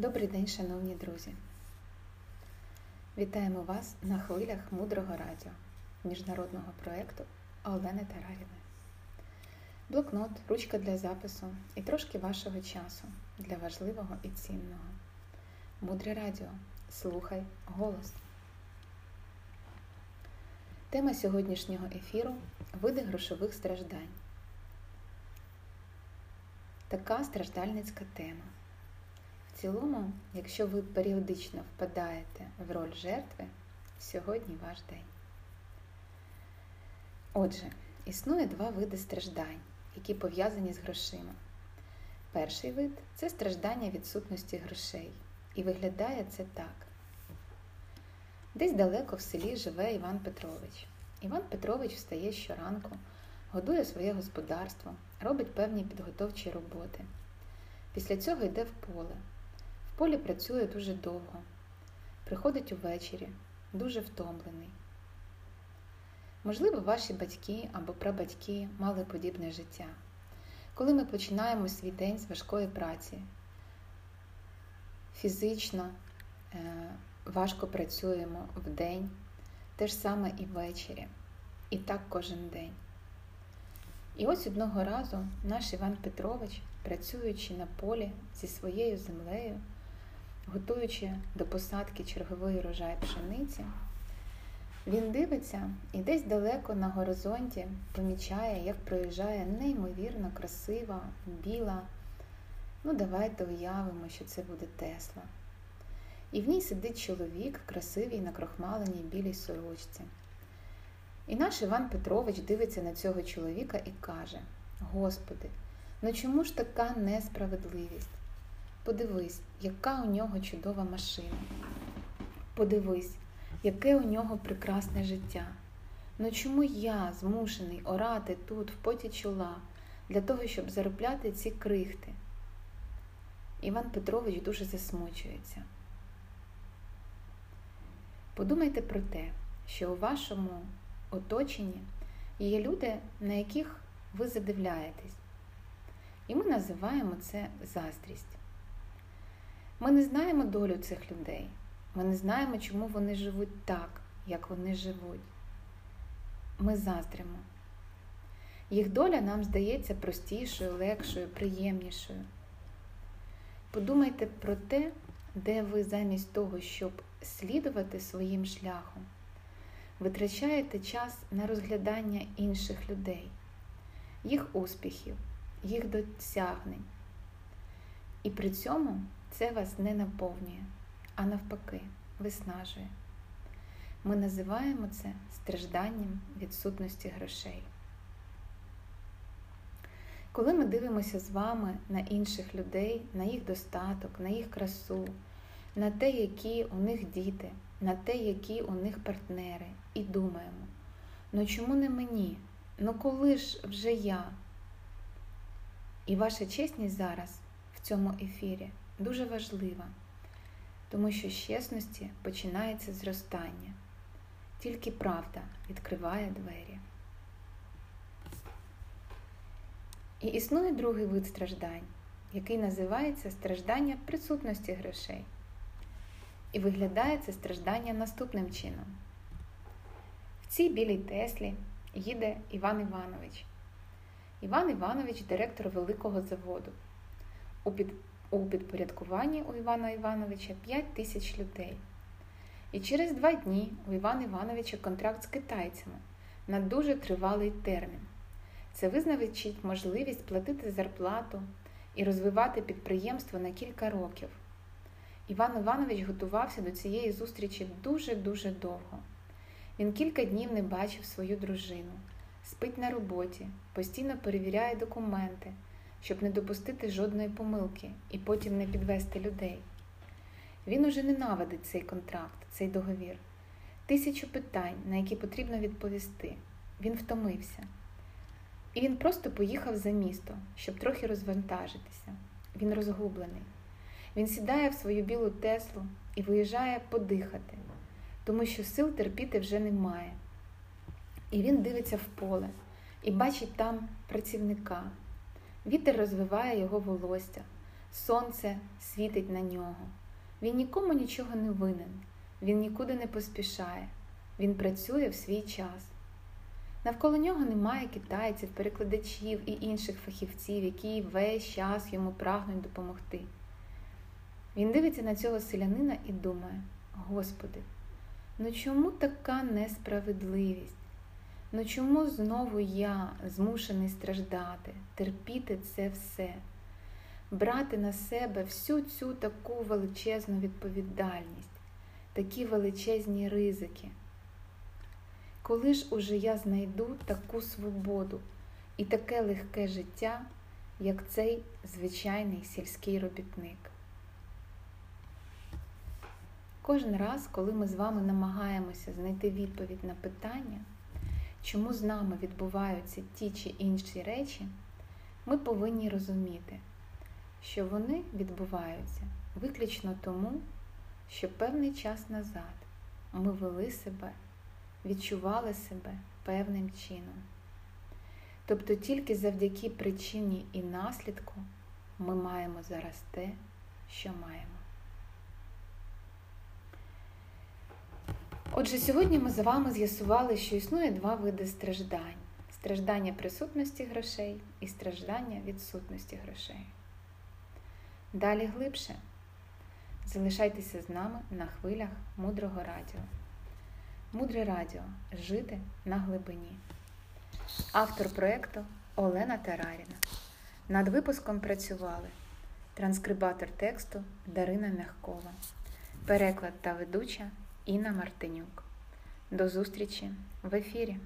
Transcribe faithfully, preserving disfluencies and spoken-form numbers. Добрий день, шановні друзі! Вітаємо вас на хвилях Мудрого Радіо, міжнародного проєкту Олени Тараріви. Блокнот, ручка для запису і трошки вашого часу для важливого і цінного. Мудре Радіо. Слухай голос. Тема сьогоднішнього ефіру – види грошових страждань. Така страждальницька тема. В цілому, якщо ви періодично впадаєте в роль жертви, сьогодні ваш день. Отже, існує два види страждань, які пов'язані з грошима. Перший вид – це страждання відсутності грошей. І виглядає це так. Десь далеко в селі живе Іван Петрович. Іван Петрович встає щоранку, годує своє господарство, робить певні підготовчі роботи. Після цього йде в поле. В полі працює дуже довго. Приходить увечері, дуже втомлений. Можливо, ваші батьки або прабатьки мали подібне життя. Коли ми починаємо свій день з важкої праці, фізично е- важко працюємо вдень, те ж саме і ввечері. І так кожен день. І ось одного разу наш Іван Петрович, працюючи на полі зі своєю землею, готуючи до посадки черговий рожай пшениці, він дивиться і десь далеко на горизонті помічає, як проїжджає неймовірно красива, біла, ну давайте уявимо, що це буде Тесла. І в ній сидить чоловік в красивій накрохмаленій білій сорочці. І наш Іван Петрович дивиться на цього чоловіка і каже: «Господи, ну чому ж така несправедливість? Подивись, яка у нього чудова машина. Подивись, яке у нього прекрасне життя. Ну чому я змушений орати тут в поті чола для того, щоб заробляти ці крихти?» Іван Петрович дуже засмучується. Подумайте про те, що у вашому оточенні є люди, на яких ви задивляєтесь. І ми називаємо це заздрість. Ми не знаємо долю цих людей. Ми не знаємо, чому вони живуть так, як вони живуть. Ми заздримо. Їх доля нам здається простішою, легшою, приємнішою. Подумайте про те, де ви замість того, щоб слідувати своїм шляхом, витрачаєте час на розглядання інших людей, їх успіхів, їх досягнень. І при цьому це вас не наповнює, а навпаки, виснажує. Ми називаємо це стражданням відсутності грошей. Коли ми дивимося з вами на інших людей, на їх достаток, на їх красу, на те, які у них діти, на те, які у них партнери, і думаємо: «Ну чому не мені? Ну коли ж вже я?» І ваша чесність зараз в цьому ефірі дуже важлива, тому що з чесності починається зростання. Тільки правда відкриває двері. І існує другий вид страждань, який називається страждання присутності грошей. І виглядає це страждання наступним чином. В цій білій Теслі їде Іван Іванович. Іван Іванович – директор великого заводу. У, під... у підпорядкуванні у Івана Івановича п'ять тисяч людей. І через два дні у Івана Івановича контракт з китайцями на дуже тривалий термін. Це визначить можливість платити зарплату і розвивати підприємство на кілька років. Іван Іванович готувався до цієї зустрічі дуже-дуже довго. Він кілька днів не бачив свою дружину, спить на роботі, постійно перевіряє документи, щоб не допустити жодної помилки і потім не підвести людей. Він уже ненавидить цей контракт, цей договір. Тисячу питань, на які потрібно відповісти. Він втомився. І він просто поїхав за місто, щоб трохи розвантажитися. Він розгублений. Він сідає в свою білу Теслу і виїжджає подихати, тому що сил терпіти вже немає. І він дивиться в поле і бачить там працівника. Вітер розвиває його волосся, Сонце світить на нього. Він нікому нічого не винен, він нікуди не поспішає, він працює в свій час. Навколо нього немає китайців, перекладачів і інших фахівців, які весь час йому прагнуть допомогти. Він дивиться на цього селянина і думає: «Господи, ну чому така несправедливість? Ну чому знову я змушений страждати, терпіти це все, брати на себе всю цю таку величезну відповідальність, такі величезні ризики? Коли ж уже я знайду таку свободу і таке легке життя, як цей звичайний сільський робітник?» Кожен раз, коли ми з вами намагаємося знайти відповідь на питання, чому з нами відбуваються ті чи інші речі, ми повинні розуміти, що вони відбуваються виключно тому, що певний час назад ми вели себе, відчували себе певним чином. Тобто тільки завдяки причині і наслідку ми маємо зараз те, що маємо. Отже, сьогодні ми з вами з'ясували, що існує два види страждань. Страждання присутності грошей і страждання відсутності грошей. Далі глибше. Залишайтеся з нами на хвилях Мудрого Радіо. Мудре Радіо. Жити на глибині. Автор проєкту Олена Тараріва. Над випуском працювали транскрибатор тексту Дарина Мягкова. Переклад та ведуча Інна Мартинюк. До зустрічі в ефірі!